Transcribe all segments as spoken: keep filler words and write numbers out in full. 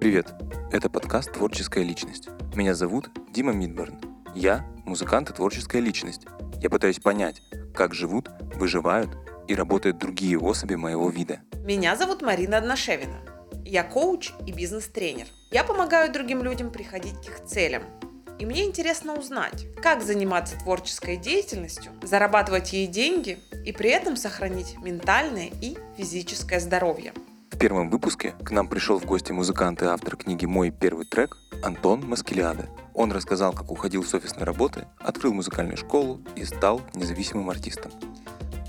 Привет, это подкаст «Творческая личность». Меня зовут Дима Мидборн. Я музыкант и творческая личность. Я пытаюсь понять, как живут, выживают и работают другие особи моего вида. Меня зовут Марина Одношевина. Я коуч и бизнес-тренер. Я помогаю другим людям приходить к их целям. И мне интересно узнать, как заниматься творческой деятельностью, зарабатывать ей деньги и при этом сохранить ментальное и физическое здоровье. В первом выпуске к нам пришел в гости музыкант и автор книги «Мой первый трек» Антон Маскелиаде. Он рассказал, как уходил с офисной работы, открыл музыкальную школу и стал независимым артистом.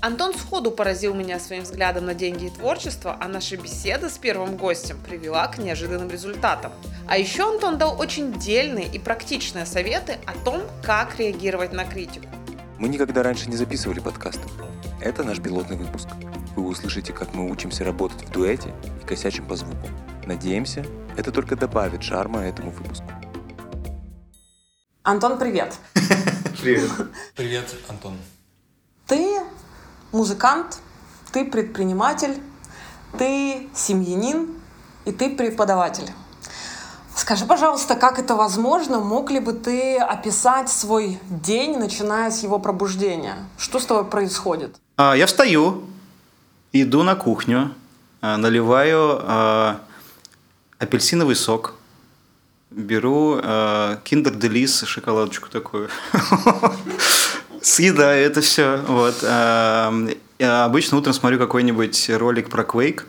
Антон сходу поразил меня своим взглядом на деньги и творчество, а наша беседа с первым гостем привела к неожиданным результатам. А еще Антон дал очень дельные и практичные советы о том, как реагировать на критику. Мы никогда раньше не записывали подкасты. Это наш пилотный выпуск. Вы услышите, как мы учимся работать в дуэте и косячим по звуку. Надеемся, это только добавит шарма этому выпуску. Антон, привет! Привет! Привет, Антон! Ты музыкант, ты предприниматель, ты семьянин и ты преподаватель. Скажи, пожалуйста, как это возможно? Мог ли бы ты описать свой день, начиная с его пробуждения? Что с тобой происходит? А, я встаю, иду на кухню, наливаю а, апельсиновый сок, беру а, Kinder Delice, шоколадочку такую, съедаю это все. Обычно утром смотрю какой-нибудь ролик про Quake,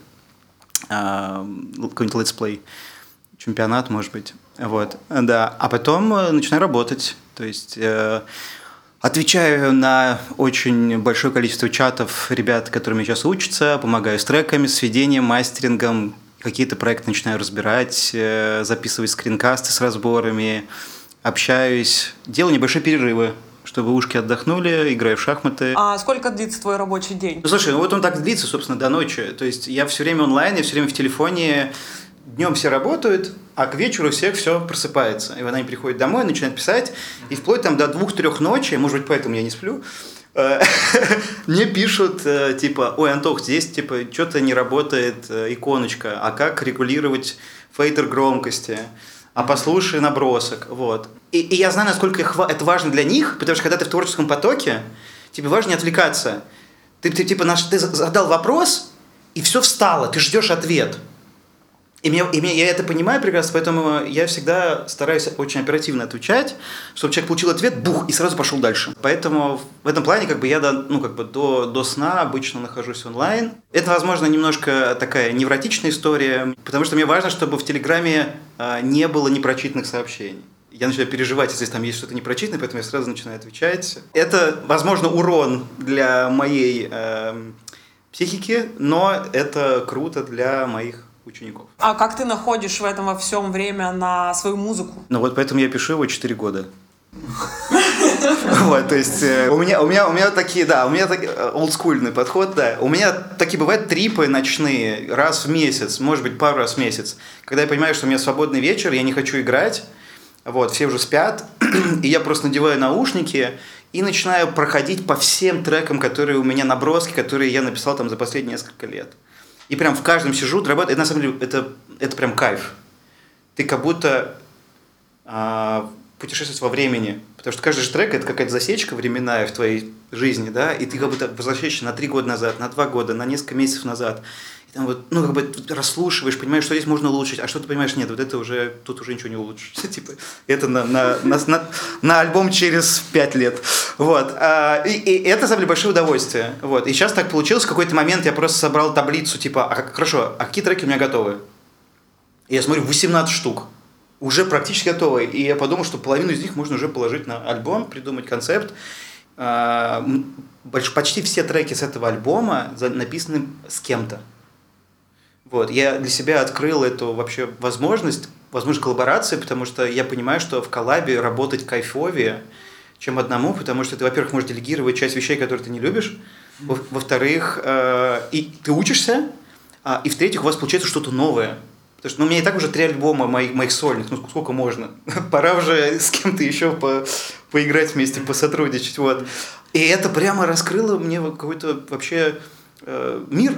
какой-нибудь летсплей. Чемпионат, может быть. Вот. Да. А потом начинаю работать. То есть э, отвечаю на очень большое количество чатов ребят, которыми сейчас учатся, помогаю с треками, с ведением, мастерингом. Какие-то проекты начинаю разбирать, э, записывать скринкасты с разборами, общаюсь. Делаю небольшие перерывы, чтобы ушки отдохнули, играю в шахматы. А сколько длится твой рабочий день? Ну, слушай, ну вот он так длится, собственно, до ночи. То есть я все время онлайн, я все время в телефоне. Днем все работают, а к вечеру всех все просыпается. И они приходят домой, начинают писать, и вплоть там до двух-трех ночи, может быть, поэтому я не сплю, мне пишут, типа, ой, Антох, здесь, типа, что-то не работает иконочка, а как регулировать фейдер громкости, а послушай набросок, вот. И, и я знаю, насколько это важно для них, потому что когда ты в творческом потоке, тебе важно не отвлекаться. Ты, ты, типа, наш, ты задал вопрос, и все встало, ты ждешь ответ. И, меня, и меня, я это понимаю прекрасно, поэтому я всегда стараюсь очень оперативно отвечать, чтобы человек получил ответ, бух, и сразу пошел дальше. Поэтому в этом плане как бы я до, ну, как бы до, до сна обычно нахожусь онлайн. Это, возможно, немножко такая невротичная история, потому что мне важно, чтобы в Телеграме э, не было непрочитанных сообщений. Я начинаю переживать, если там есть что-то непрочитанное, поэтому я сразу начинаю отвечать. Это, возможно, урон для моей э, психики, но это круто для моих учеников. А как ты находишь в этом во всем время на свою музыку? Ну вот поэтому я пишу его четыре года. Вот, то есть у меня у меня у меня такие, да, у меня олдскульный подход, да. У меня такие бывают трипы ночные раз в месяц, может быть, пару раз в месяц, когда я понимаю, что у меня свободный вечер, я не хочу играть, вот, все уже спят, и я просто надеваю наушники и начинаю проходить по всем трекам, которые у меня наброски, которые я написал там за последние несколько лет. И прям в каждом сижу, работаю. Это на самом деле это, это прям кайф. Ты как будто э, путешествуешь во времени. Потому что каждый же трек это какая-то засечка временная в твоей жизни, да, и ты как будто возвращаешься на три года назад, на два года, на несколько месяцев назад. И там вот, ну, как бы расслушиваешь, понимаешь, что здесь можно улучшить, а что ты понимаешь, нет, вот это уже тут уже ничего не улучшишь. Типа, это на альбом через пять лет. Вот. И это, на самом деле, большое удовольствие. Вот. И сейчас так получилось, в какой-то момент я просто собрал таблицу, типа, а хорошо, а какие треки у меня готовы? И я смотрю, восемнадцать штук. Уже практически готовы. И я подумал, что половину из них можно уже положить на альбом, придумать концепт. Почти все треки с этого альбома написаны с кем-то. Вот. Я для себя открыл эту вообще возможность, возможность коллаборации, потому что я понимаю, что в коллабе работать кайфовее, чем одному, потому что ты, во-первых, можешь делегировать часть вещей, которые ты не любишь, во- во-вторых, э- и ты учишься, а- и в-третьих, у вас получается что-то новое. Потому что ну, у меня и так уже три альбома моих, моих сольных, ну сколько можно, пора уже с кем-то еще по- поиграть вместе, посотрудничать. Вот. И это прямо раскрыло мне какой-то вообще э- мир.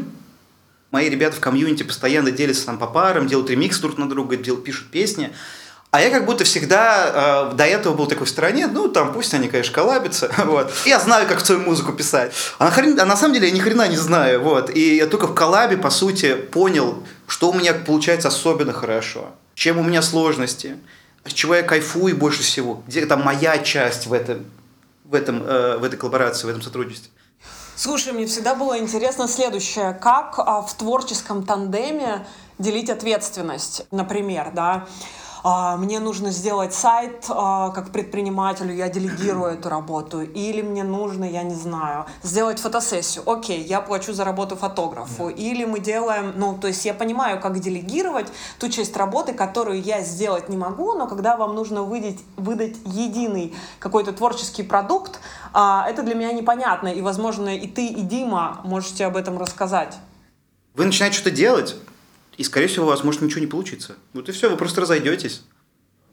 мои ребята в комьюнити постоянно делятся там по парам, делают ремикс друг на друга, делают, пишут песни. А я как будто всегда э, до этого был такой в стороне, ну, там, пусть они, конечно, коллабятся, вот. Я знаю, как свою музыку писать. А на, хрен, а на самом деле я ни хрена не знаю, вот. И я только в коллабе, по сути, понял, что у меня получается особенно хорошо, чем у меня сложности, с чего я кайфую больше всего, где там моя часть в, этом, в, этом, э, в этой коллаборации, в этом сотрудничестве. Слушай, мне всегда было интересно следующее. Как в творческом тандеме делить ответственность, например, да? Мне нужно сделать сайт как предпринимателю, я делегирую эту работу. Или мне нужно, я не знаю, сделать фотосессию. Окей, я плачу за работу фотографу. Yeah. Или мы делаем... Ну, то есть я понимаю, как делегировать ту часть работы, которую я сделать не могу, но когда вам нужно выдать, выдать единый какой-то творческий продукт, это для меня непонятно. И, возможно, и ты, и Дима можете об этом рассказать. Вы начинаете что-то делать, и, скорее всего, у вас может ничего не получиться. Вот и все, вы просто разойдетесь.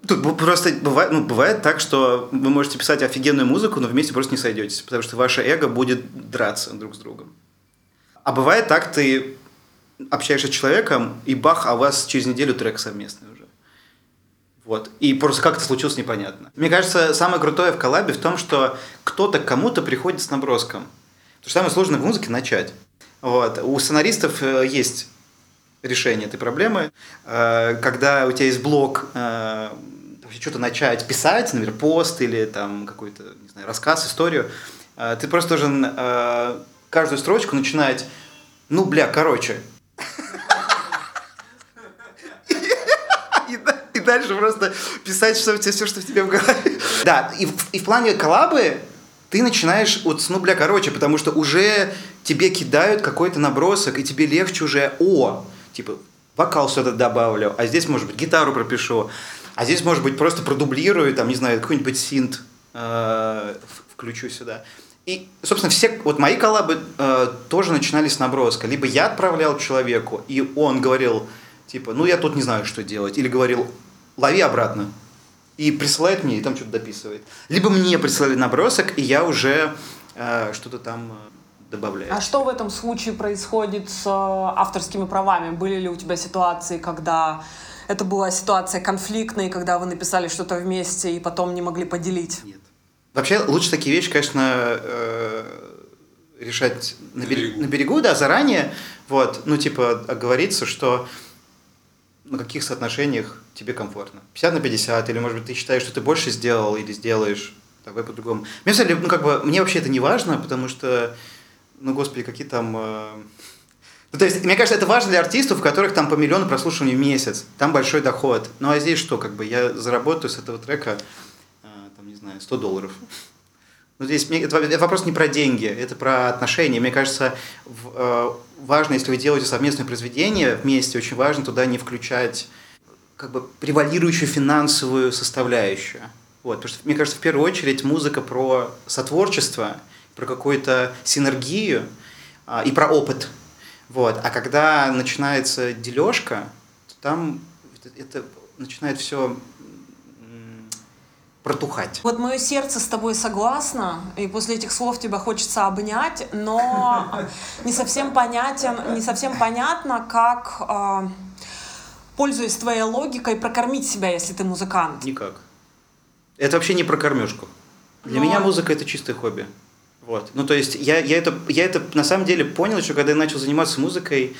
Тут просто бывает, ну, бывает так, что вы можете писать офигенную музыку, но вместе просто не сойдетесь, потому что ваше эго будет драться друг с другом. А бывает так, ты общаешься с человеком, и бах, а у вас через неделю трек совместный уже. Вот. И просто как это случилось, непонятно. Мне кажется, самое крутое в коллабе в том, что кто-то к кому-то приходит с наброском. Потому что самое сложное в музыке – начать. Вот. У сценаристов есть... решение этой проблемы, когда у тебя есть блок что-то начать писать, например, пост или там какой-то, не знаю, рассказ, историю, ты просто должен каждую строчку начинать, ну, бля, короче. И дальше просто писать все, что в тебе в голове. Да, и в плане коллабы ты начинаешь вот с ну, бля, короче, потому что уже тебе кидают какой-то набросок, и тебе легче уже, о, типа, вокал сюда добавлю, а здесь, может быть, гитару пропишу, а здесь, может быть, просто продублирую, там, не знаю, какой-нибудь синт э, включу сюда. И, собственно, все вот мои коллабы э, тоже начинались с наброска. Либо я отправлял человеку, и он говорил, типа, ну, я тут не знаю, что делать, или говорил, лови обратно, и присылает мне, и там что-то дописывает. Либо мне присылали набросок, и я уже э, что-то там... добавляю. А что в этом случае происходит с авторскими правами? Были ли у тебя ситуации, когда это была ситуация конфликтная, когда вы написали что-то вместе и потом не могли поделить? Нет. Вообще лучше такие вещи, конечно, решать на берегу, на берегу да, заранее. Вот, ну, типа, оговориться, что на каких соотношениях тебе комфортно. пятьдесят на пятьдесят, или, может быть, ты считаешь, что ты больше сделал или сделаешь, давай по-другому. Мне, ну, как бы, мне вообще это не важно, потому что ну, господи, какие там... Э... Ну, то есть, мне кажется, это важно для артистов, у которых там по миллиону прослушиваний в месяц. Там большой доход. Ну, а здесь что, как бы, я заработаю с этого трека, э, там, не знаю, сто долларов. Ну, здесь мне... это, это вопрос не про деньги, это про отношения. Мне кажется, в, э, важно, если вы делаете совместное произведение вместе, очень важно туда не включать, как бы, превалирующую финансовую составляющую. Вот, потому что, мне кажется, в первую очередь музыка про сотворчество, про какую-то синергию а, и про опыт. Вот. А когда начинается дележка, то там это, это начинает все протухать. Вот мое сердце с тобой согласно, и после этих слов тебя хочется обнять, но не совсем понятен, не совсем понятно, как, пользуясь твоей логикой, прокормить себя, если ты музыкант. Никак. Это вообще не про кормежку. Для меня музыка — это чистое хобби. Вот. Ну, то есть, я, я, это, я это на самом деле понял еще, когда я начал заниматься музыкой,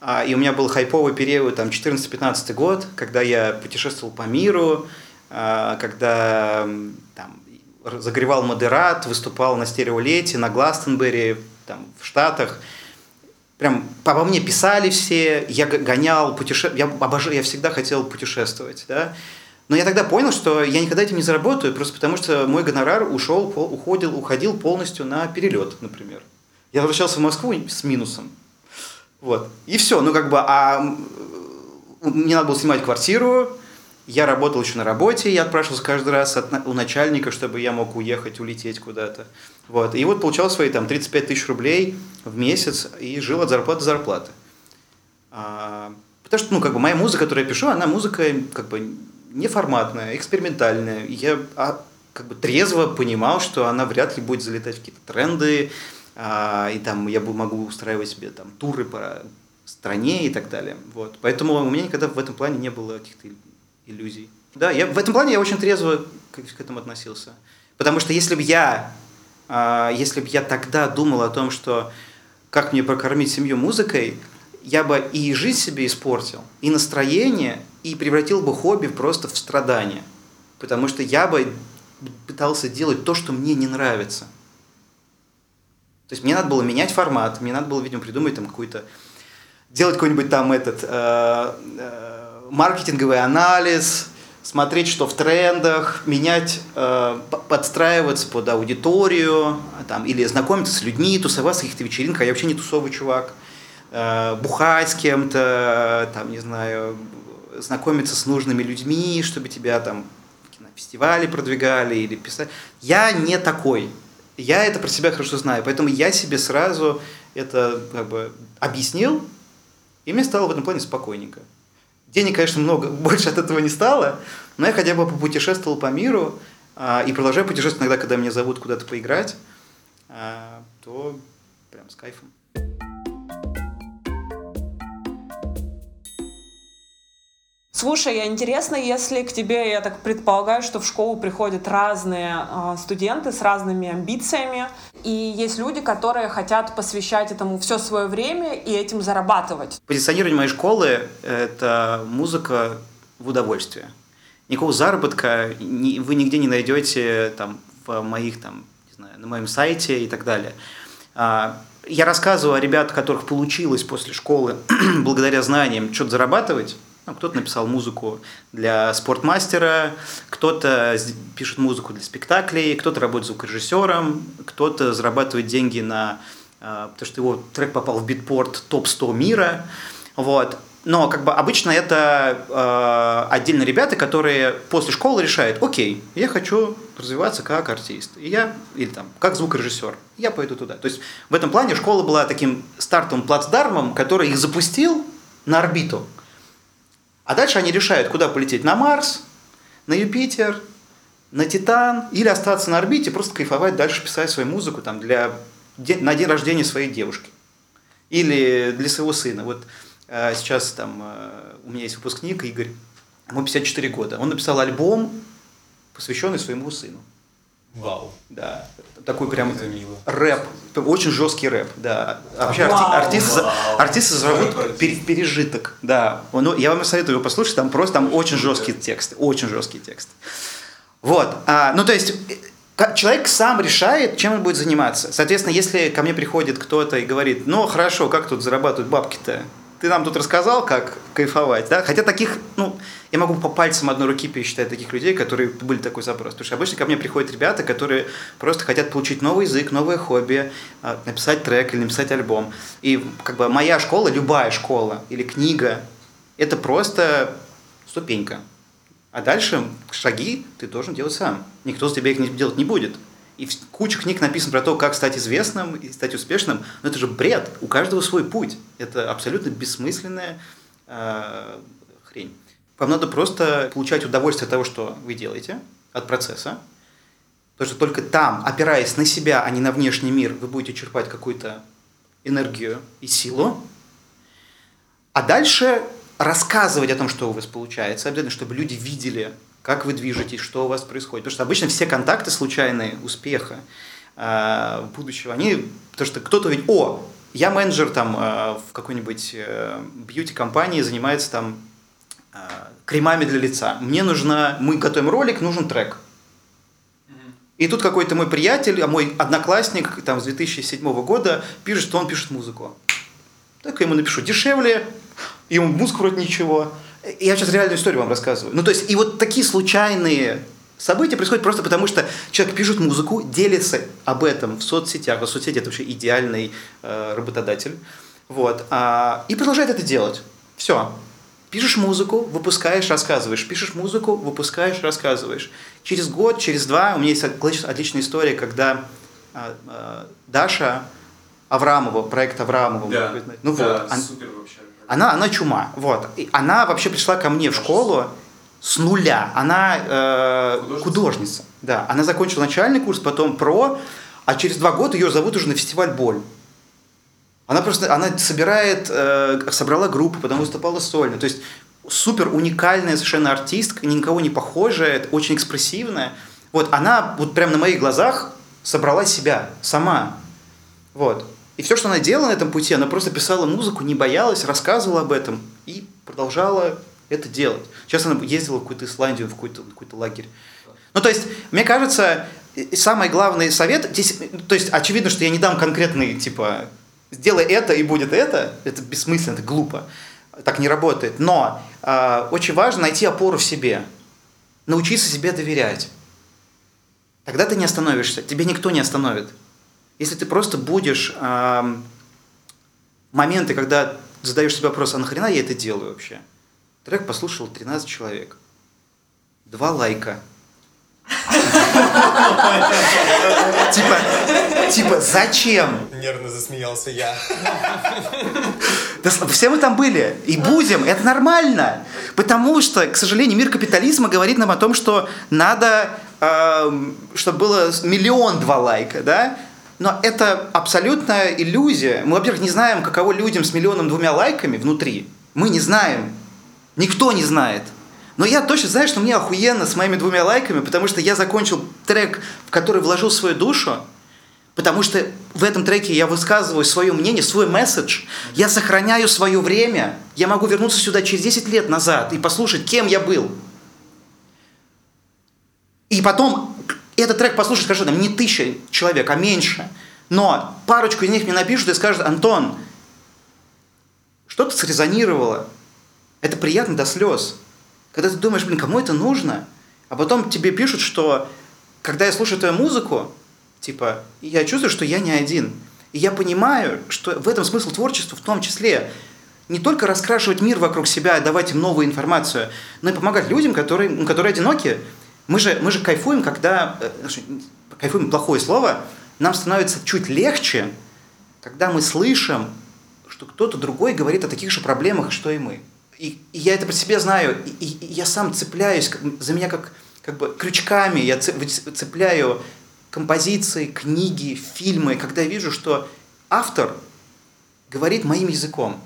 а, и у меня был хайповый период, там, четырнадцатый-пятнадцатый год, когда я путешествовал по миру, а, когда там, загревал Модерат, выступал на стереолете, на Гластонбери, там, в Штатах. Прям обо мне писали все, я гонял, путеше... я, обож... я всегда хотел путешествовать, да. Но я тогда понял, что я никогда этим не заработаю, просто потому что мой гонорар ушел, уходил, уходил полностью на перелет, например. Я возвращался в Москву с минусом. Вот. И все. Ну, как бы, а мне надо было снимать квартиру, я работал еще на работе, я отпрашивался каждый раз от, у начальника, чтобы я мог уехать, улететь куда-то. Вот. И вот получал свои там, тридцать пять тысяч рублей в месяц и жил от зарплаты до зарплаты. А, потому что, ну, как бы, моя музыка, которую я пишу, она музыка, как бы, неформатная, экспериментальная. Я а, как бы трезво понимал, что она вряд ли будет залетать в какие-то тренды, а, и там я могу устраивать себе там туры по стране и так далее. Вот. Поэтому у меня никогда в этом плане не было каких-то иллюзий. Да, я, в этом плане я очень трезво к, к этому относился. Потому что если бы я, э, если бы я тогда думал о том, что как мне прокормить семью музыкой, я бы и жизнь себе испортил, и настроение, и превратил бы хобби просто в страдание. Потому что я бы пытался делать то, что мне не нравится. То есть мне надо было менять формат, мне надо было, видимо, придумать там какую-то... делать какой-нибудь там этот э, э, маркетинговый анализ, смотреть, что в трендах, менять, э, подстраиваться под аудиторию, там, или знакомиться с людьми, тусоваться в каких-то вечеринках, а я вообще не тусовый чувак, э, бухать с кем-то, там, не знаю, знакомиться с нужными людьми, чтобы тебя там в кинофестивале продвигали или писать. Я не такой. Я это про себя хорошо знаю, поэтому я себе сразу это как бы объяснил, и мне стало в этом плане спокойненько. Денег, конечно, много, больше от этого не стало, но я хотя бы попутешествовал по миру, и продолжаю путешествовать иногда, когда меня зовут куда-то поиграть, то прям с кайфом. Слушай, интересно, если к тебе, я так предполагаю, что в школу приходят разные э, студенты с разными амбициями, и есть люди, которые хотят посвящать этому все свое время и этим зарабатывать. Позиционирование моей школы – это музыка в удовольствие. Никакого заработка вы нигде не найдете там, в моих, там, не знаю, на моем сайте и так далее. Я рассказываю о ребятах, которых получилось после школы благодаря знаниям что-то зарабатывать. Кто-то написал музыку для спортмастера, кто-то пишет музыку для спектаклей, кто-то работает звукорежиссером, кто-то зарабатывает деньги на... потому что его трек попал в Beatport топ сто мира. Вот. Но как бы обычно это э, отдельные ребята, которые после школы решают, окей, я хочу развиваться как артист, и я, или там, как звукорежиссер, я пойду туда. То есть в этом плане школа была таким стартовым плацдармом, который их запустил на орбиту. А дальше они решают, куда полететь: на Марс, на Юпитер, на Титан, или остаться на орбите, просто кайфовать, дальше писать свою музыку там, для, на день рождения своей девушки или для своего сына. Вот э, сейчас там, э, у меня есть выпускник Игорь, ему пятьдесят четыре года. Он написал альбом, посвященный своему сыну. Вау. Да. Такой прям рэп. Очень жесткий рэп, да. Вообще арти- артисты, артисты заработают пережиток. Да. Он, я вам советую его послушать, там просто там очень жесткие тексты. Очень жесткие тексты. Вот. А, ну, то есть, человек сам решает, чем он будет заниматься. Соответственно, если ко мне приходит кто-то и говорит, ну, хорошо, как тут зарабатывают бабки-то? Ты нам тут рассказал, как кайфовать, да? Хотя таких, ну, я могу по пальцам одной руки пересчитать таких людей, которые были такой запрос. Потому что обычно ко мне приходят ребята, которые просто хотят получить новый язык, новое хобби, написать трек или написать альбом. И как бы моя школа, любая школа или книга, это просто ступенька. А дальше шаги ты должен делать сам. Никто за тебя их делать не будет. И куча книг написано про то, как стать известным и стать успешным, но это же бред, у каждого свой путь. Это абсолютно бессмысленная э, хрень. Вам надо просто получать удовольствие от того, что вы делаете, от процесса, потому что только там, опираясь на себя, а не на внешний мир, вы будете черпать какую-то энергию и силу, а дальше рассказывать о том, что у вас получается, обязательно, чтобы люди видели, как вы движетесь, что у вас происходит. Потому что обычно все контакты случайные успеха э, будущего, они... Потому что кто-то ведь... О, я менеджер там, э, в какой-нибудь э, бьюти-компании, занимается там э, кремами для лица. Мне нужно... Мы готовим ролик, нужен трек. Mm-hmm. И тут какой-то мой приятель, а мой одноклассник там, с две тысячи седьмого года пишет, что он пишет музыку. Так я ему напишу дешевле, ему музыку вроде ничего... Я сейчас реальную историю вам рассказываю. Ну, то есть, и вот такие случайные события происходят просто потому, что человек пишет музыку, делится об этом в соцсетях. А соцсети – это вообще идеальный э, работодатель. Вот. А, и продолжает это делать. Все. Пишешь музыку, выпускаешь, рассказываешь. Пишешь музыку, выпускаешь, рассказываешь. Через год, через два. У меня есть отличная история, когда э, э, Даша Аврамова, проект Аврамова. Да, быть, ну, да вот, он... супер вообще. Она, она чума, вот. И она вообще пришла ко мне в школу с нуля. Она э, художница. художница, да. Она закончила начальный курс, потом про, а через два года ее зовут уже на фестиваль «Боль». Она просто она собирает, э, собрала группу, потом выступала сольно. То есть супер уникальная совершенно артистка, ни на кого не похожая, очень экспрессивная. Вот она вот прямо на моих глазах собрала себя сама. Вот. И все, что она делала на этом пути, она просто писала музыку, не боялась, рассказывала об этом и продолжала это делать. Сейчас она ездила в какую-то Исландию, в какой-то, какой-то лагерь. Ну, то есть, мне кажется, самый главный совет здесь, то есть, очевидно, что я не дам конкретный, типа, сделай это и будет это, это бессмысленно, это глупо, так не работает. Но э, очень важно найти опору в себе, научиться себе доверять. Тогда ты не остановишься, тебя никто не остановит. Если ты просто будешь э, моменты, когда задаешь себе вопрос, а нахрена я это делаю вообще? Трек послушал тринадцать человек. Два лайка. Типа, типа, зачем? Нервно засмеялся я. Все мы там были и будем, это нормально. Потому что, к сожалению, мир капитализма говорит нам о том, что надо, чтобы было миллион-два лайка, да? Но это абсолютная иллюзия. Мы, во-первых, не знаем, каково людям с миллионом-двумя лайками внутри. Мы не знаем. Никто не знает. Но я точно знаю, что мне охуенно с моими двумя лайками, потому что я закончил трек, в который вложил свою душу, потому что в этом треке я высказываю свое мнение, свой месседж, я сохраняю свое время, я могу вернуться сюда через десять лет назад и послушать, кем я был. И потом этот трек послушать, хорошо, там не тысяча человек, а меньше, но парочку из них мне напишут и скажут: «Антон, что-то срезонировало». Это приятно до слез. Когда ты думаешь, блин, кому это нужно? А потом тебе пишут, что когда я слушаю твою музыку, типа, я чувствую, что я не один. И я понимаю, что в этом смысл творчества в том числе. Не только раскрашивать мир вокруг себя, давать им новую информацию, но и помогать людям, которые, которые одиноки. Мы же, мы же кайфуем, когда... Кайфуем – плохое слово. Нам становится чуть легче, когда мы слышим, что кто-то другой говорит о таких же проблемах, что и мы. И, и я это по себе знаю, и, и, и я сам цепляюсь, как, за меня как, как бы крючками, я цепляю композиции, книги, фильмы, когда я вижу, что автор говорит моим языком.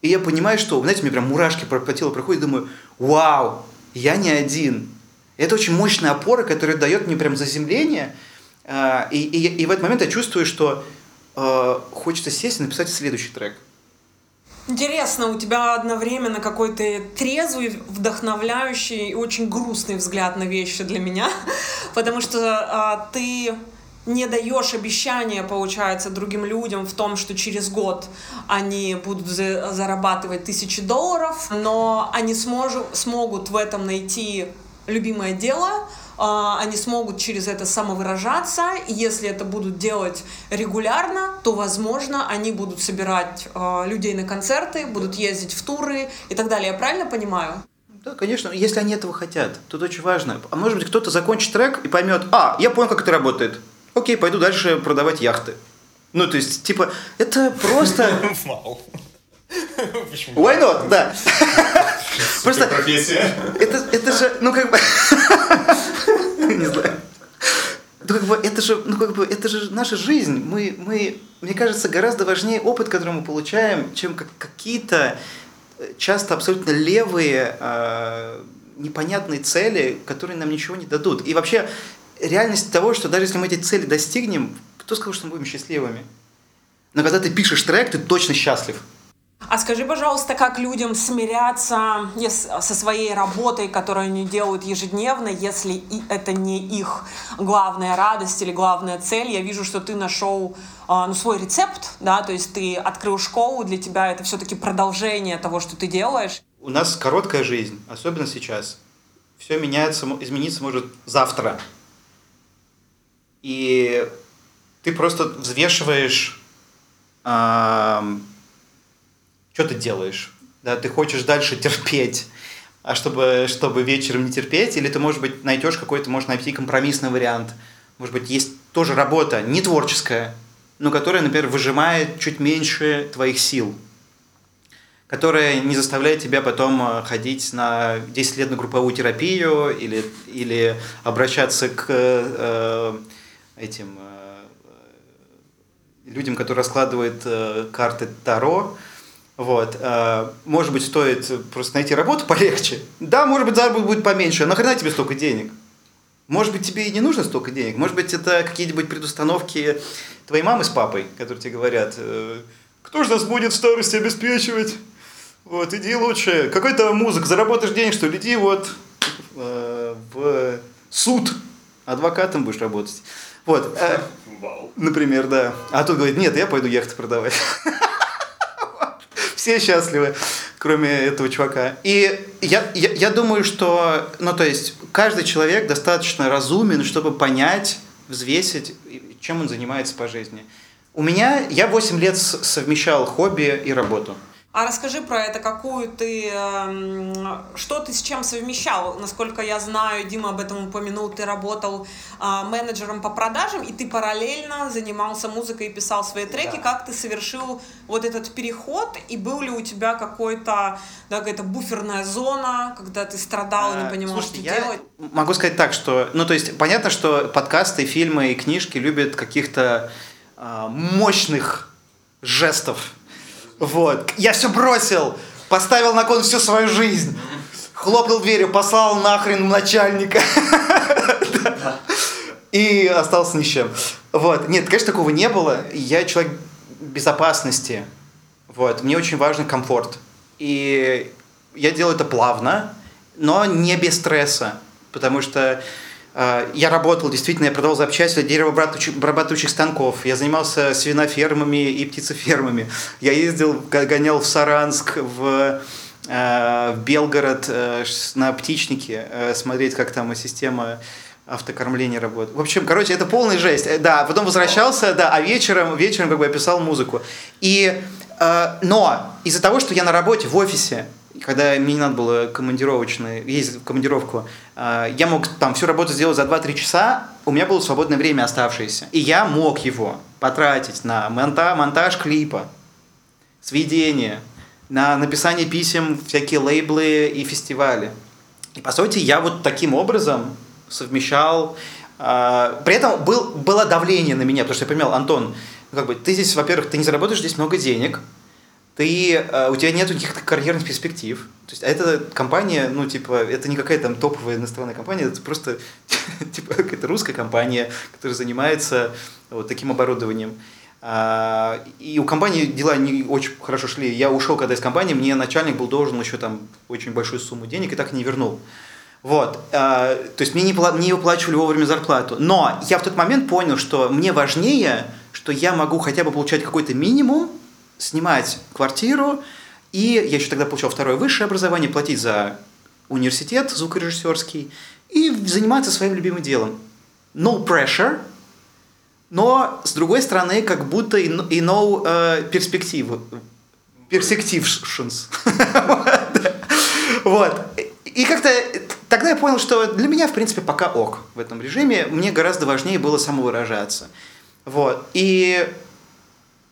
И я понимаю, что, знаете, мне прям мурашки по телу проходят, думаю, вау, я не один. Это очень мощная опора, которая дает мне прям заземление, и, и, и в этот момент я чувствую, что э, хочется сесть и написать следующий трек. Интересно, у тебя одновременно какой-то трезвый, вдохновляющий и очень грустный взгляд на вещи для меня, потому что а, ты не даешь обещания, получается, другим людям в том, что через год они будут за- зарабатывать тысячи долларов, но они смож- смогут в этом найти любимое дело, а, они смогут через это самовыражаться, и если это будут делать регулярно, то, возможно, они будут собирать а, людей на концерты, будут ездить в туры и так далее. Я правильно понимаю? Да, конечно, если они этого хотят. Тут очень важно. А может быть, кто-то закончит трек и поймет: «А, я понял, как это работает. Окей, пойду дальше продавать яхты». Ну, то есть, типа, это просто... Why not, да. Просто это, это же, ну как бы, не знаю, ну как бы это же, ну как бы это же наша жизнь. Мы, мы, мне кажется, гораздо важнее опыт, который мы получаем, чем как, какие-то часто абсолютно левые, э, непонятные цели, которые нам ничего не дадут. И вообще реальность того, что даже если мы эти цели достигнем, кто сказал, что мы будем счастливыми? Но когда ты пишешь трек, ты точно счастлив. А скажи, пожалуйста, как людям смиряться со своей работой, которую они делают ежедневно, если это не их главная радость или главная цель? Я вижу, что ты нашел ну, свой рецепт, да, то есть ты открыл школу, для тебя это все-таки продолжение того, что ты делаешь. У нас короткая жизнь, особенно сейчас. Все меняется, измениться может завтра. И ты просто взвешиваешь... Э- Что ты делаешь? Да, ты хочешь дальше терпеть, а чтобы, чтобы вечером не терпеть? Или ты, может быть, найдешь какой-то, можешь найти компромиссный вариант. Может быть, есть тоже работа, не творческая, но которая, например, выжимает чуть меньше твоих сил, которая не заставляет тебя потом ходить на десять лет на групповую терапию или, или обращаться к э, этим... людям, которые раскладывают э, карты Таро. Вот. Э, может быть, стоит просто найти работу полегче. Да, может быть, заработок будет поменьше. А нахрена тебе столько денег? Может быть, тебе и не нужно столько денег. Может быть, это какие-нибудь предустановки твоей мамы с папой, которые тебе говорят, э, кто же нас будет в старости обеспечивать? Вот, иди лучше. Какой-то музык, заработаешь денег, что ли? Иди вот э, в суд. Адвокатом будешь работать. Вот. Э, например, да. А тут говорит, нет, я пойду яхты продавать. Все счастливы, кроме этого чувака. И я, я, я думаю, что, ну, то есть, каждый человек достаточно разумен, чтобы понять, взвесить, чем он занимается по жизни. У меня, я восемь лет совмещал хобби и работу. А расскажи про это, какую ты, что ты с чем совмещал? Насколько я знаю, Дима об этом упомянул, ты работал менеджером по продажам, и ты параллельно занимался музыкой и писал свои треки. Да. Как ты совершил вот этот переход, и был ли у тебя какой-то, да, какая-то буферная зона, когда ты страдал и не понимал, Слушай, что я делать? Могу сказать так, что, ну, то есть, понятно, что подкасты, фильмы и книжки любят каких-то э, мощных жестов. Вот. Я все бросил, поставил на кон всю свою жизнь, хлопнул дверью, послал нахрен начальника и остался ни с чем. Вот. Нет, конечно, такого не было. Я человек безопасности. Вот. Мне очень важен комфорт. И я делаю это плавно, но не без стресса. Потому что я работал, действительно, я продавал запчасти для деревообрабатывающих станков. Я занимался свинофермами и птицефермами. Я ездил, гонял в Саранск, в, в Белгород на птичнике, смотреть, как там система автокормления работает. В общем, короче, это полная жесть. Да, потом возвращался, да, а вечером, вечером как бы я писал музыку. И, но из-за того, что я на работе в офисе, когда мне не надо было командировочной, ездить в командировку, я мог там всю работу сделать за два-три часа, у меня было свободное время оставшееся. И я мог его потратить на монта- монтаж клипа, сведение, на написание писем, всякие лейблы и фестивали. И, по сути, я вот таким образом совмещал... Э, при этом был, было давление на меня, потому что я понимал, Антон, ну, как бы, ты здесь, во-первых, ты не заработаешь здесь много денег, Ты, у тебя нет каких-то карьерных перспектив. То есть, а эта компания, ну, типа, это не какая-то там топовая иностранная компания, это просто типа какая-то русская компания, которая занимается вот таким оборудованием. И у компании дела не очень хорошо шли. Я ушел, когда из компании, мне начальник был должен еще там очень большую сумму денег и так и не вернул. Вот. То есть, мне не выплачивали вовремя зарплату. Но я в тот момент понял, что мне важнее, что я могу хотя бы получать какой-то минимум, снимать квартиру, и я еще тогда получал второе высшее образование, платить за университет звукорежиссерский и заниматься своим любимым делом. No pressure, но, с другой стороны, как будто и no perspective. Perspectives. Вот. И как-то тогда я понял, что для меня, в принципе, пока ок в этом режиме. Мне гораздо важнее было самовыражаться. Вот. И...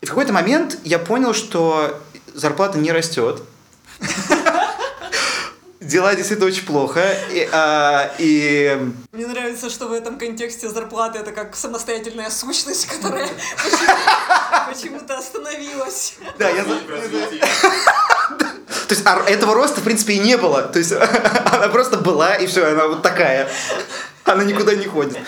В какой-то момент я понял, что зарплата не растет. Дела действительно очень плохо. И, а, и... Мне нравится, что в этом контексте зарплата — это как самостоятельная сущность, которая почему-то остановилась. Да, я То есть этого роста, в принципе, и не было. То есть она просто была, и все, она вот такая. Она никуда не ходит.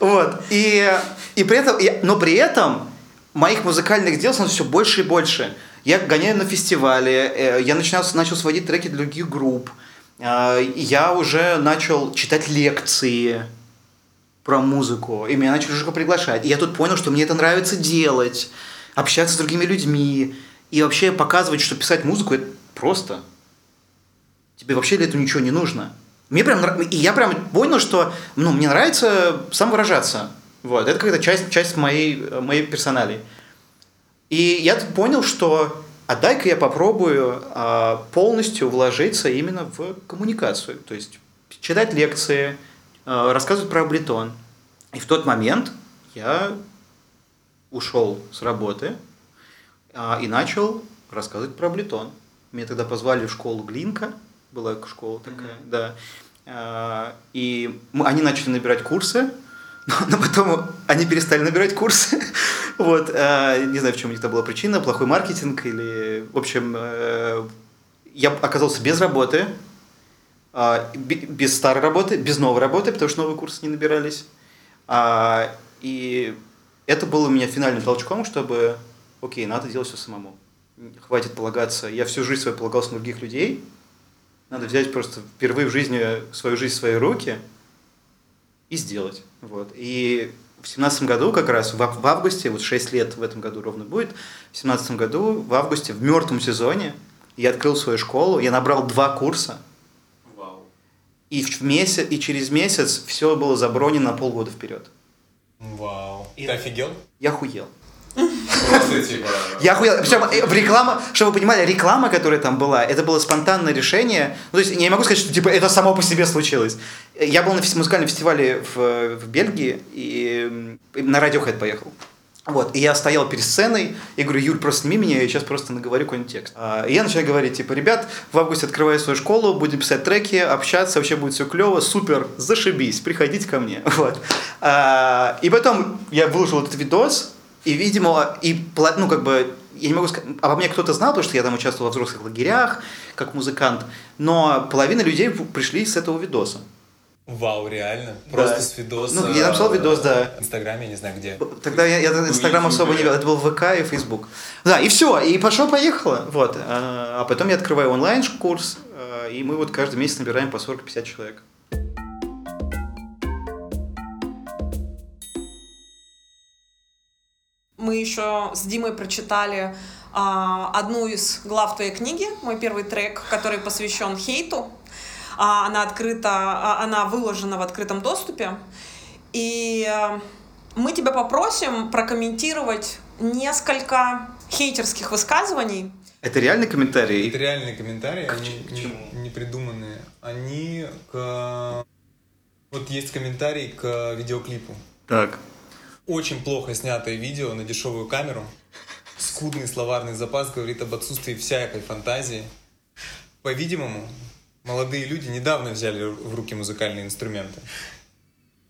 Вот. И при этом... Но при этом... Моих музыкальных дел становится все больше и больше. Я гоняю на фестивале, я начинал, начал сводить треки для других групп, я уже начал читать лекции про музыку, и меня начали уже приглашать. И я тут понял, что мне это нравится делать, общаться с другими людьми, и вообще показывать, что писать музыку – это просто. Тебе вообще для этого ничего не нужно. Мне прям, и я прям понял, что ну, мне нравится самовыражаться. Вот, это какая-то часть, часть моей, моей персоналии. И я понял, что а дай-ка я попробую а, полностью вложиться именно в коммуникацию. То есть читать лекции, а, рассказывать про Абелтон. И в тот момент я ушел с работы а, и начал рассказывать про Абелтон. Меня тогда позвали в школу Глинка, была школа такая, mm-hmm. да. А, и мы, они начали набирать курсы. Но потом они перестали набирать курсы. Вот. Не знаю, в чем у них там была причина. Плохой маркетинг или... В общем, я оказался без работы, без старой работы, без новой работы, потому что новые курсы не набирались. И это было у меня финальным толчком, чтобы... Окей, надо делать все самому. Хватит полагаться. Я всю жизнь свою полагался на других людей. Надо взять просто впервые в жизни свою жизнь в свои руки и сделать. Вот. И в семнадцатом году как раз, в, в августе, вот шесть лет в этом году ровно будет, в семнадцатом году, в августе, в мертвом сезоне, я открыл свою школу, я набрал два курса. Вау. И, в месяц, и через месяц все было забронено на полгода вперед. Вау. И ты офигел? Я хуел. Я охуел. Причем реклама, чтобы вы понимали, реклама, которая там была, это было спонтанное решение. Ну, то есть я не могу сказать, что типа это само по себе случилось. Я был на музыкальном фестивале в, в Бельгии и, и на Радиохэд поехал. Вот. И я стоял перед сценой и говорю: Юль, просто сними меня, я сейчас просто наговорю какой-нибудь текст. И я начинаю говорить, типа, ребят, в августе открываю свою школу, будем писать треки, общаться, вообще будет все клево, супер, зашибись, приходите ко мне. Вот. И потом я выложил этот видос. И, видимо, и, ну, как бы, я не могу сказать, обо мне кто-то знал, потому что я там участвовал во взрослых лагерях, как музыкант, но половина людей пришли с этого видоса. Вау, реально? Просто да. С видоса? Ну, я написал видос, да. В Инстаграме, я не знаю где. Тогда я, я Инстаграм особо не вел, это был ВК и Фейсбук. Да, и все, и пошло-поехало, вот. А потом я открываю онлайн-курс, и мы вот каждый месяц набираем по сорок-пятьдесят человек. Мы еще с Димой прочитали а, одну из глав твоей книги «Мой первый трек», который посвящен хейту. А, она открыта, а, она выложена в открытом доступе. И а, мы тебя попросим прокомментировать несколько хейтерских высказываний. Это реальные комментарии? Это реальные комментарии, к они не, не придуманные. Они к... Вот есть комментарий к видеоклипу. Так. Очень плохо снятое видео на дешевую камеру. Скудный словарный запас говорит об отсутствии всякой фантазии. По-видимому, молодые люди недавно взяли в руки музыкальные инструменты.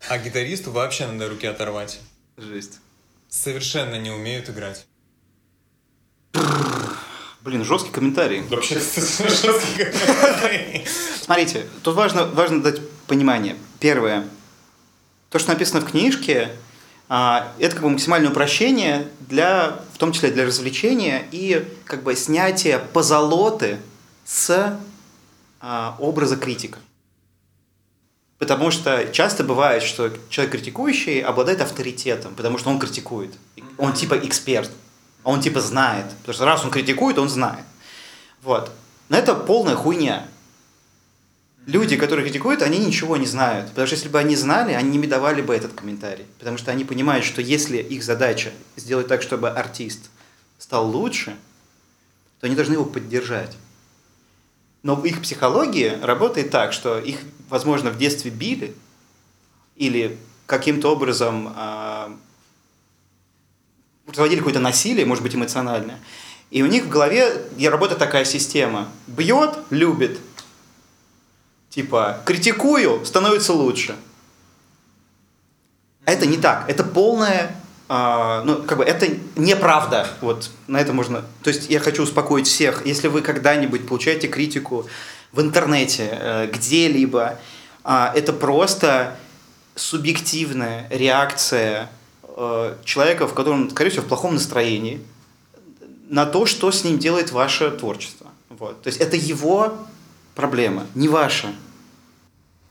А гитаристу вообще надо руки оторвать. Жесть. Совершенно не умеют играть. Блин, жесткий комментарий. Вообще, жесткий комментарий. Смотрите, тут важно, важно дать понимание. Первое. То, что написано в книжке... Это как бы максимальное упрощение, для, в том числе для развлечения и как бы снятия позолоты с а, образа критика. Потому что часто бывает, что человек критикующий обладает авторитетом, потому что он критикует. Он типа эксперт, он типа знает. Потому что раз он критикует, он знает. Вот. Но это полная хуйня. Люди, которые критикуют, они ничего не знают. Потому что если бы они знали, они не давали бы этот комментарий. Потому что они понимают, что если их задача сделать так, чтобы артист стал лучше, то они должны его поддержать. Но в их психологии работает так, что их, возможно, в детстве били или каким-то образом э, проводили какое-то насилие, может быть, эмоциональное. И у них в голове работает такая система. Бьет, любит. Типа, критикую, становится лучше. Это не так. Это полная... Э, ну, как бы, это неправда. Вот, на это можно... То есть, я хочу успокоить всех. Если вы когда-нибудь получаете критику в интернете, э, где-либо, э, это просто субъективная реакция э, человека, в котором, скорее всего, в плохом настроении, на то, что с ним делает ваше творчество. Вот. То есть, это его... Проблема, не ваша.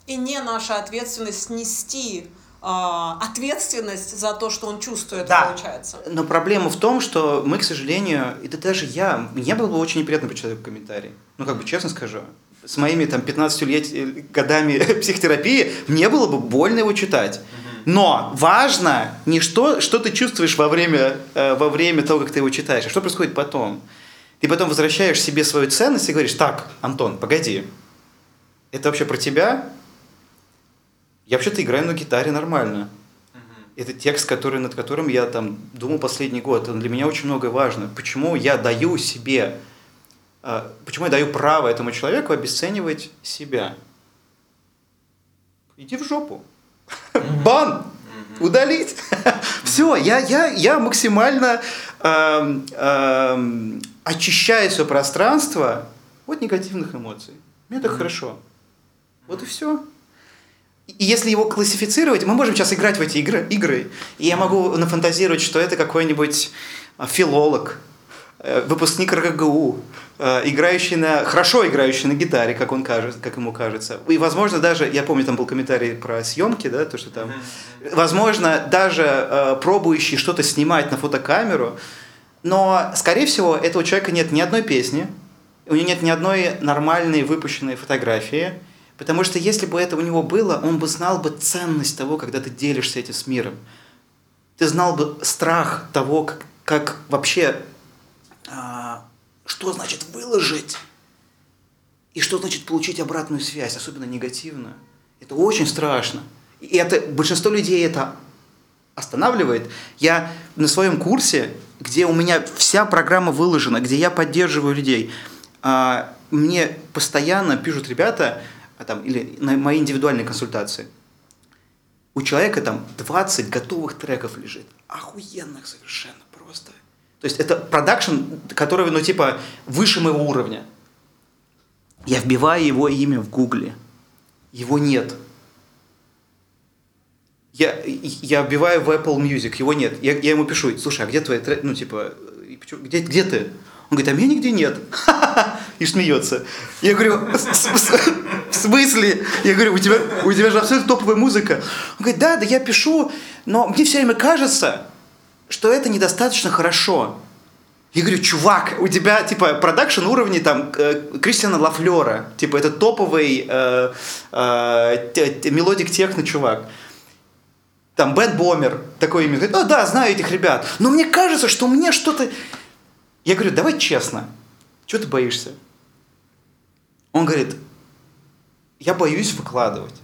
И не наша ответственность снести э, ответственность за то, что он чувствует, да. Получается. Но проблема в том, что мы, к сожалению, это даже я, мне было бы очень неприятно почитать комментарий. Ну, как бы честно скажу, с моими там пятнадцатью годами психотерапии мне было бы больно его читать. Но важно не что, что ты чувствуешь во время, э, во время того, как ты его читаешь, а что происходит потом. Ты потом возвращаешь себе свою ценность и говоришь: так, Антон, погоди, это вообще про тебя? Я вообще-то играю на гитаре нормально. Uh-huh. Это текст, который, над которым я там думал последний год. Он для меня очень многое важно. Почему я даю себе, э, почему я даю право этому человеку обесценивать себя? Иди в жопу. Uh-huh. Бан! Uh-huh. удалить. Все, я, я, я максимально э, э, очищаю свое пространство от негативных эмоций. Мне так хорошо. Вот и все. И если его классифицировать, мы можем сейчас играть в эти игры, игры, и я могу нафантазировать, что это какой-нибудь филолог, выпускник РГГУ, играющий на, хорошо играющий на гитаре, как он кажется, как ему кажется. И, возможно, даже, я помню, там был комментарий про съемки, да, то, что там, возможно, даже пробующий что-то снимать на фотокамеру, но, скорее всего, этого человека нет ни одной песни, у него нет ни одной нормальной выпущенной фотографии. Потому что если бы это у него было, он бы знал бы ценность того, когда ты делишься этим с миром. Ты знал бы страх того, как, как вообще, а, что значит выложить и что значит получить обратную связь, особенно негативную. Это очень страшно. И это, большинство людей это останавливает. Я на своем курсе, где у меня вся программа выложена, где я поддерживаю людей, а, мне постоянно пишут ребята... А там, или на мои индивидуальные консультации. У человека там двадцать готовых треков лежит. Охуенных совершенно просто. То есть это продакшн, который, ну, типа, выше моего уровня. Я вбиваю его имя в Гугле. Его нет. Я, я вбиваю в Apple Music, его нет. Я, я ему пишу: слушай, а где твои треки? Ну, типа, где, где ты? Он говорит: а меня нигде нет. И смеется. Я говорю: в смысле? Я говорю: у тебя, у тебя же абсолютно топовая музыка. Он говорит: да, да, я пишу, но мне все время кажется, что это недостаточно хорошо. Я говорю: чувак, у тебя, типа, продакшн уровня, там, Кристиана Лафлера, типа, это топовый э, э, мелодик техно, чувак. Там, Бен Бомер, такое имя. Говорит: о, да, знаю этих ребят, но мне кажется, что мне что-то... Я говорю: давай честно, чего ты боишься? Он говорит: я боюсь выкладывать.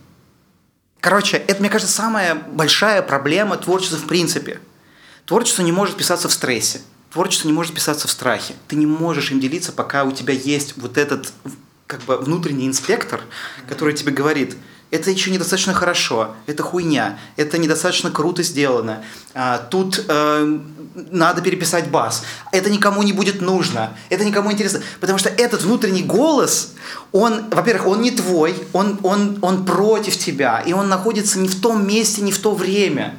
Короче, это, мне кажется, самая большая проблема творчества в принципе. Творчество не может писаться в стрессе. Творчество не может писаться в страхе. Ты не можешь им делиться, пока у тебя есть вот этот, как бы, внутренний инспектор, который тебе говорит: это еще недостаточно хорошо, это хуйня, это недостаточно круто сделано, а, тут э, надо переписать бас, это никому не будет нужно, это никому интересно. Потому что этот внутренний голос, он, во-первых, он не твой, он, он, он против тебя, и он находится не в том месте, не в то время.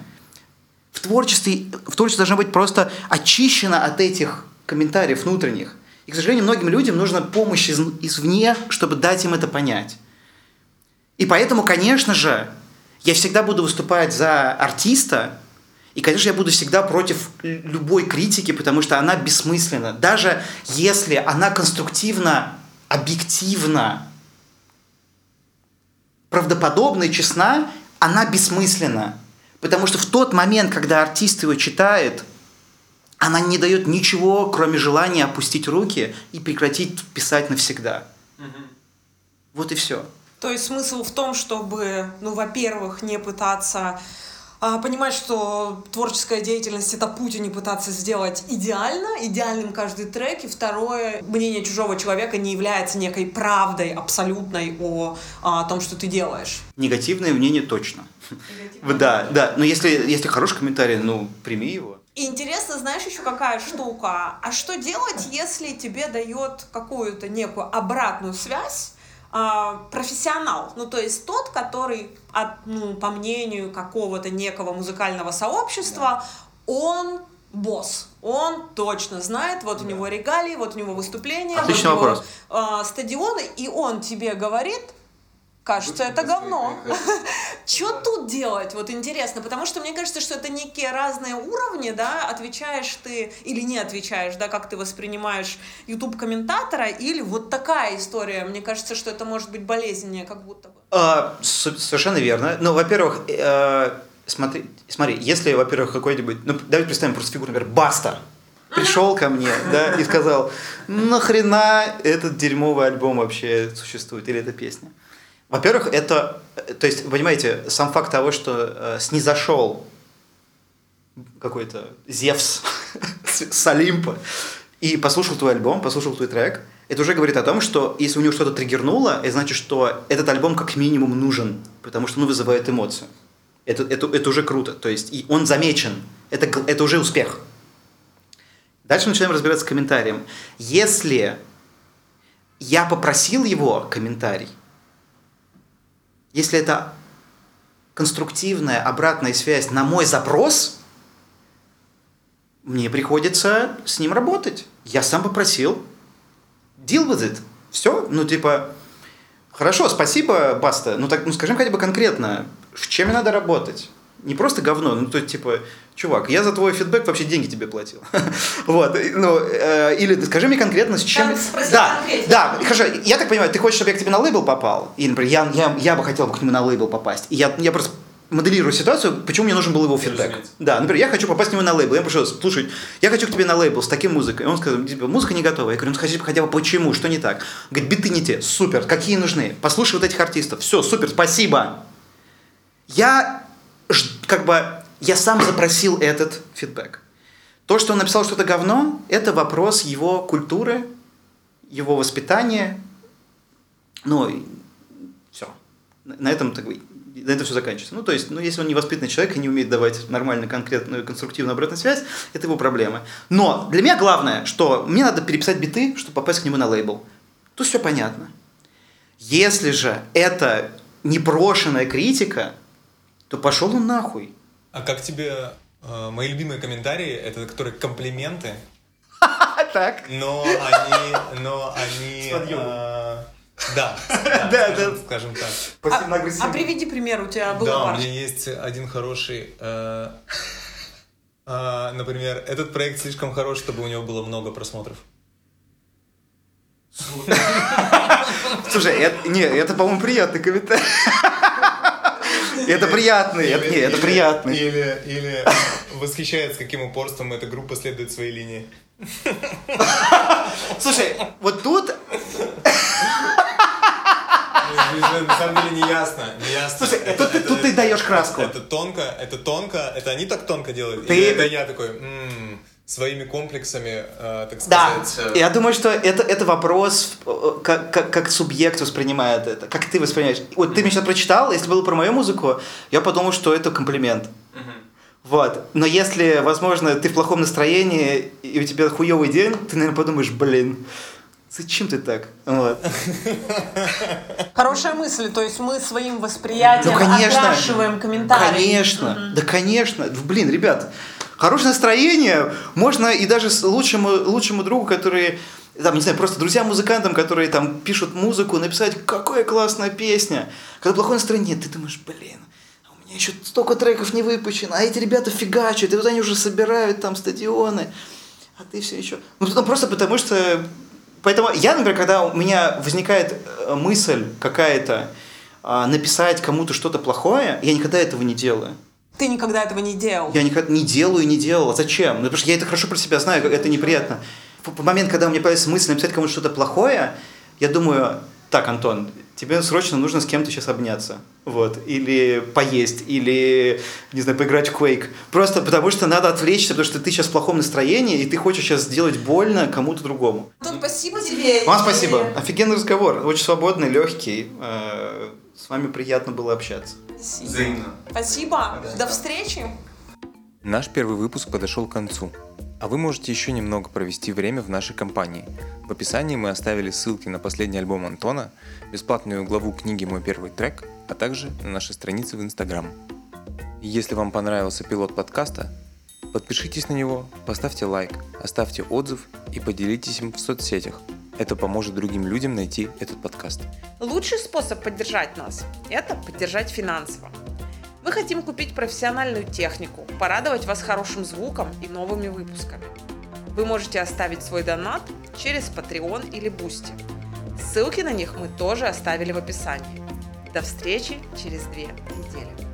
В творчестве, в творчестве должно быть просто очищено от этих комментариев внутренних. И, к сожалению, многим людям нужна помощь из, извне, чтобы дать им это понять. И поэтому, конечно же, я всегда буду выступать за артиста, и, конечно, я буду всегда против любой критики, потому что она бессмысленна. Даже если она конструктивна, объективна, правдоподобна и честна, она бессмысленна. Потому что в тот момент, когда артист его читает, она не дает ничего, кроме желания опустить руки и прекратить писать навсегда. Угу. Вот и все. То есть смысл в том, чтобы, ну, во-первых, не пытаться а, понимать, что творческая деятельность — это путь, и не пытаться сделать идеально, идеальным каждый трек. И второе, мнение чужого человека не является некой правдой абсолютной о, о том, что ты делаешь. Негативное мнение точно. Негативное. Да, да. Но если, если хороший комментарий, ну, прими его. Интересно, знаешь, еще какая штука? А что делать, если тебе дает какую-то некую обратную связь профессионал, ну, то есть тот, который, от, ну, по мнению какого-то некого музыкального сообщества, да, он босс, он точно знает, вот да, у него регалии, вот у него выступления, отличный вот вопрос, у него э, стадионы, и он тебе говорит: кажется, это говно. Что тут делать? Вот интересно, потому что мне кажется, что это некие разные уровни, да, отвечаешь ты или не отвечаешь, да, как ты воспринимаешь YouTube-комментатора, или вот такая история. Мне кажется, что это может быть болезненнее, как будто бы. А, совершенно верно. Ну, во-первых, э, смотри, смотри, если, во-первых, какой-нибудь, ну, давайте представим просто фигуру, например, Баста пришел ко мне, да, и сказал: нахрена этот дерьмовый альбом вообще существует, или эта песня? Во-первых, это, то есть, понимаете, сам факт того, что э, снизошел какой-то Зевс с Олимпа и послушал твой альбом, послушал твой трек, это уже говорит о том, что если у него что-то триггернуло, это значит, что этот альбом как минимум нужен, потому что он вызывает эмоцию. Это, это, это уже круто. То есть, и он замечен. Это, это уже успех. Дальше мы начинаем разбираться с комментарием. Если я попросил его комментарий, если это конструктивная обратная связь на мой запрос, мне приходится с ним работать. Я сам попросил. Deal with it. Все? Ну, типа, хорошо, спасибо, Баста. Ну, так, ну, скажем хотя бы конкретно, в чем мне надо работать? Не просто говно, ну, то есть, типа, чувак, я за твой фидбэк вообще деньги тебе платил. Вот, ну, или скажи мне конкретно, с чем... Да, да, хорошо, я так понимаю, ты хочешь, чтобы я к тебе на лейбл попал? Или, например, я бы хотел к нему на лейбл попасть. И я просто моделирую ситуацию, почему мне нужен был его фидбэк. Да, например, я хочу попасть к нему на лейбл. Я пошел, слушай, я хочу к тебе на лейбл с таким музыкой. И он сказал, типа, музыка не готова. Я говорю, ну, хотя бы, хотя бы почему, что не так? Говорит, биты не те, супер, какие нужны? Послушай вот этих артистов. Все, супер, спасибо. Я... Как бы я сам запросил этот фидбэк. То, что он написал что-то говно, это вопрос его культуры, его воспитания. Ну, и все. На этом, так, на этом все заканчивается. Ну, то есть, ну, если он невоспитанный человек и не умеет давать нормальную, конкретную, конструктивную обратную связь, это его проблема. Но для меня главное, что мне надо переписать биты, чтобы попасть к нему на лейбл. Тут все понятно. Если же это непрошенная критика, то пошел он нахуй. А как тебе э, мои любимые комментарии, это которые комплименты, так. но они, но они, да, да, скажем так. А приведи пример, у тебя был парень. Да, у меня есть один хороший, например, этот проект слишком хорош, чтобы у него было много просмотров. Слушай, не, это, по-моему, приятный комментарий. Это приятный, это не, это приятный. Или, или восхищает, с каким упорством эта группа следует своей линии. Слушай, вот тут... На самом деле не ясно, не ясно. Слушай, это, тут, это, тут это, ты даешь краску. Это, это тонко, это тонко, это они так тонко делают? Ты... Или это я такой, м-м, своими комплексами, э, так сказать... Да, я думаю, что это, это вопрос, как, как, как субъект воспринимает это, как ты воспринимаешь. Вот mm-hmm. ты меня сейчас прочитал, если было про мою музыку, я подумал, что это комплимент. Mm-hmm. Вот. Но если, возможно, ты в плохом настроении, и у тебя хуёвый день, ты, наверное, подумаешь, блин... Зачем ты так? Вот. Хорошая мысль, то есть мы своим восприятием ну, конечно, окрашиваем комментарии. Конечно, mm-hmm. да конечно. Блин, ребят, хорошее настроение можно и даже лучшему, лучшему другу, который, там, не знаю, просто друзьям-музыкантам, которые там пишут музыку, написать, какая классная песня. Когда плохое настроение, ты думаешь, блин, у меня еще столько треков не выпущено, а эти ребята фигачат, и вот они уже собирают там стадионы, а ты все еще... Ну, просто потому что... Поэтому я, например, когда у меня возникает мысль какая-то написать кому-то что-то плохое, я никогда этого не делаю. Ты никогда этого не делал? Я никогда не делаю и не делал. Зачем? Ну, потому что я это хорошо про себя знаю, как это неприятно. В момент, когда у меня появится мысль написать кому-то что-то плохое, я думаю, так, Антон, тебе срочно нужно с кем-то сейчас обняться. Вот. Или поесть, или, не знаю, поиграть в Quake. Просто потому что надо отвлечься, потому что ты сейчас в плохом настроении, и ты хочешь сейчас сделать больно кому-то другому. Антон, спасибо тебе. Вам спасибо. Офигенный разговор. Очень свободный, легкий. С вами приятно было общаться. Спасибо. Взаимно. Спасибо. До встречи. Наш первый выпуск подошел к концу. А вы можете еще немного провести время в нашей компании. В описании мы оставили ссылки на последний альбом Антона, бесплатную главу книги «Мой первый трек», а также на нашей странице в Инстаграм. И если вам понравился пилот подкаста, подпишитесь на него, поставьте лайк, оставьте отзыв и поделитесь им в соцсетях. Это поможет другим людям найти этот подкаст. Лучший способ поддержать нас – это поддержать финансово. Мы хотим купить профессиональную технику, порадовать вас хорошим звуком и новыми выпусками. Вы можете оставить свой донат через Patreon или Boosty. Ссылки на них мы тоже оставили в описании. До встречи через две недели.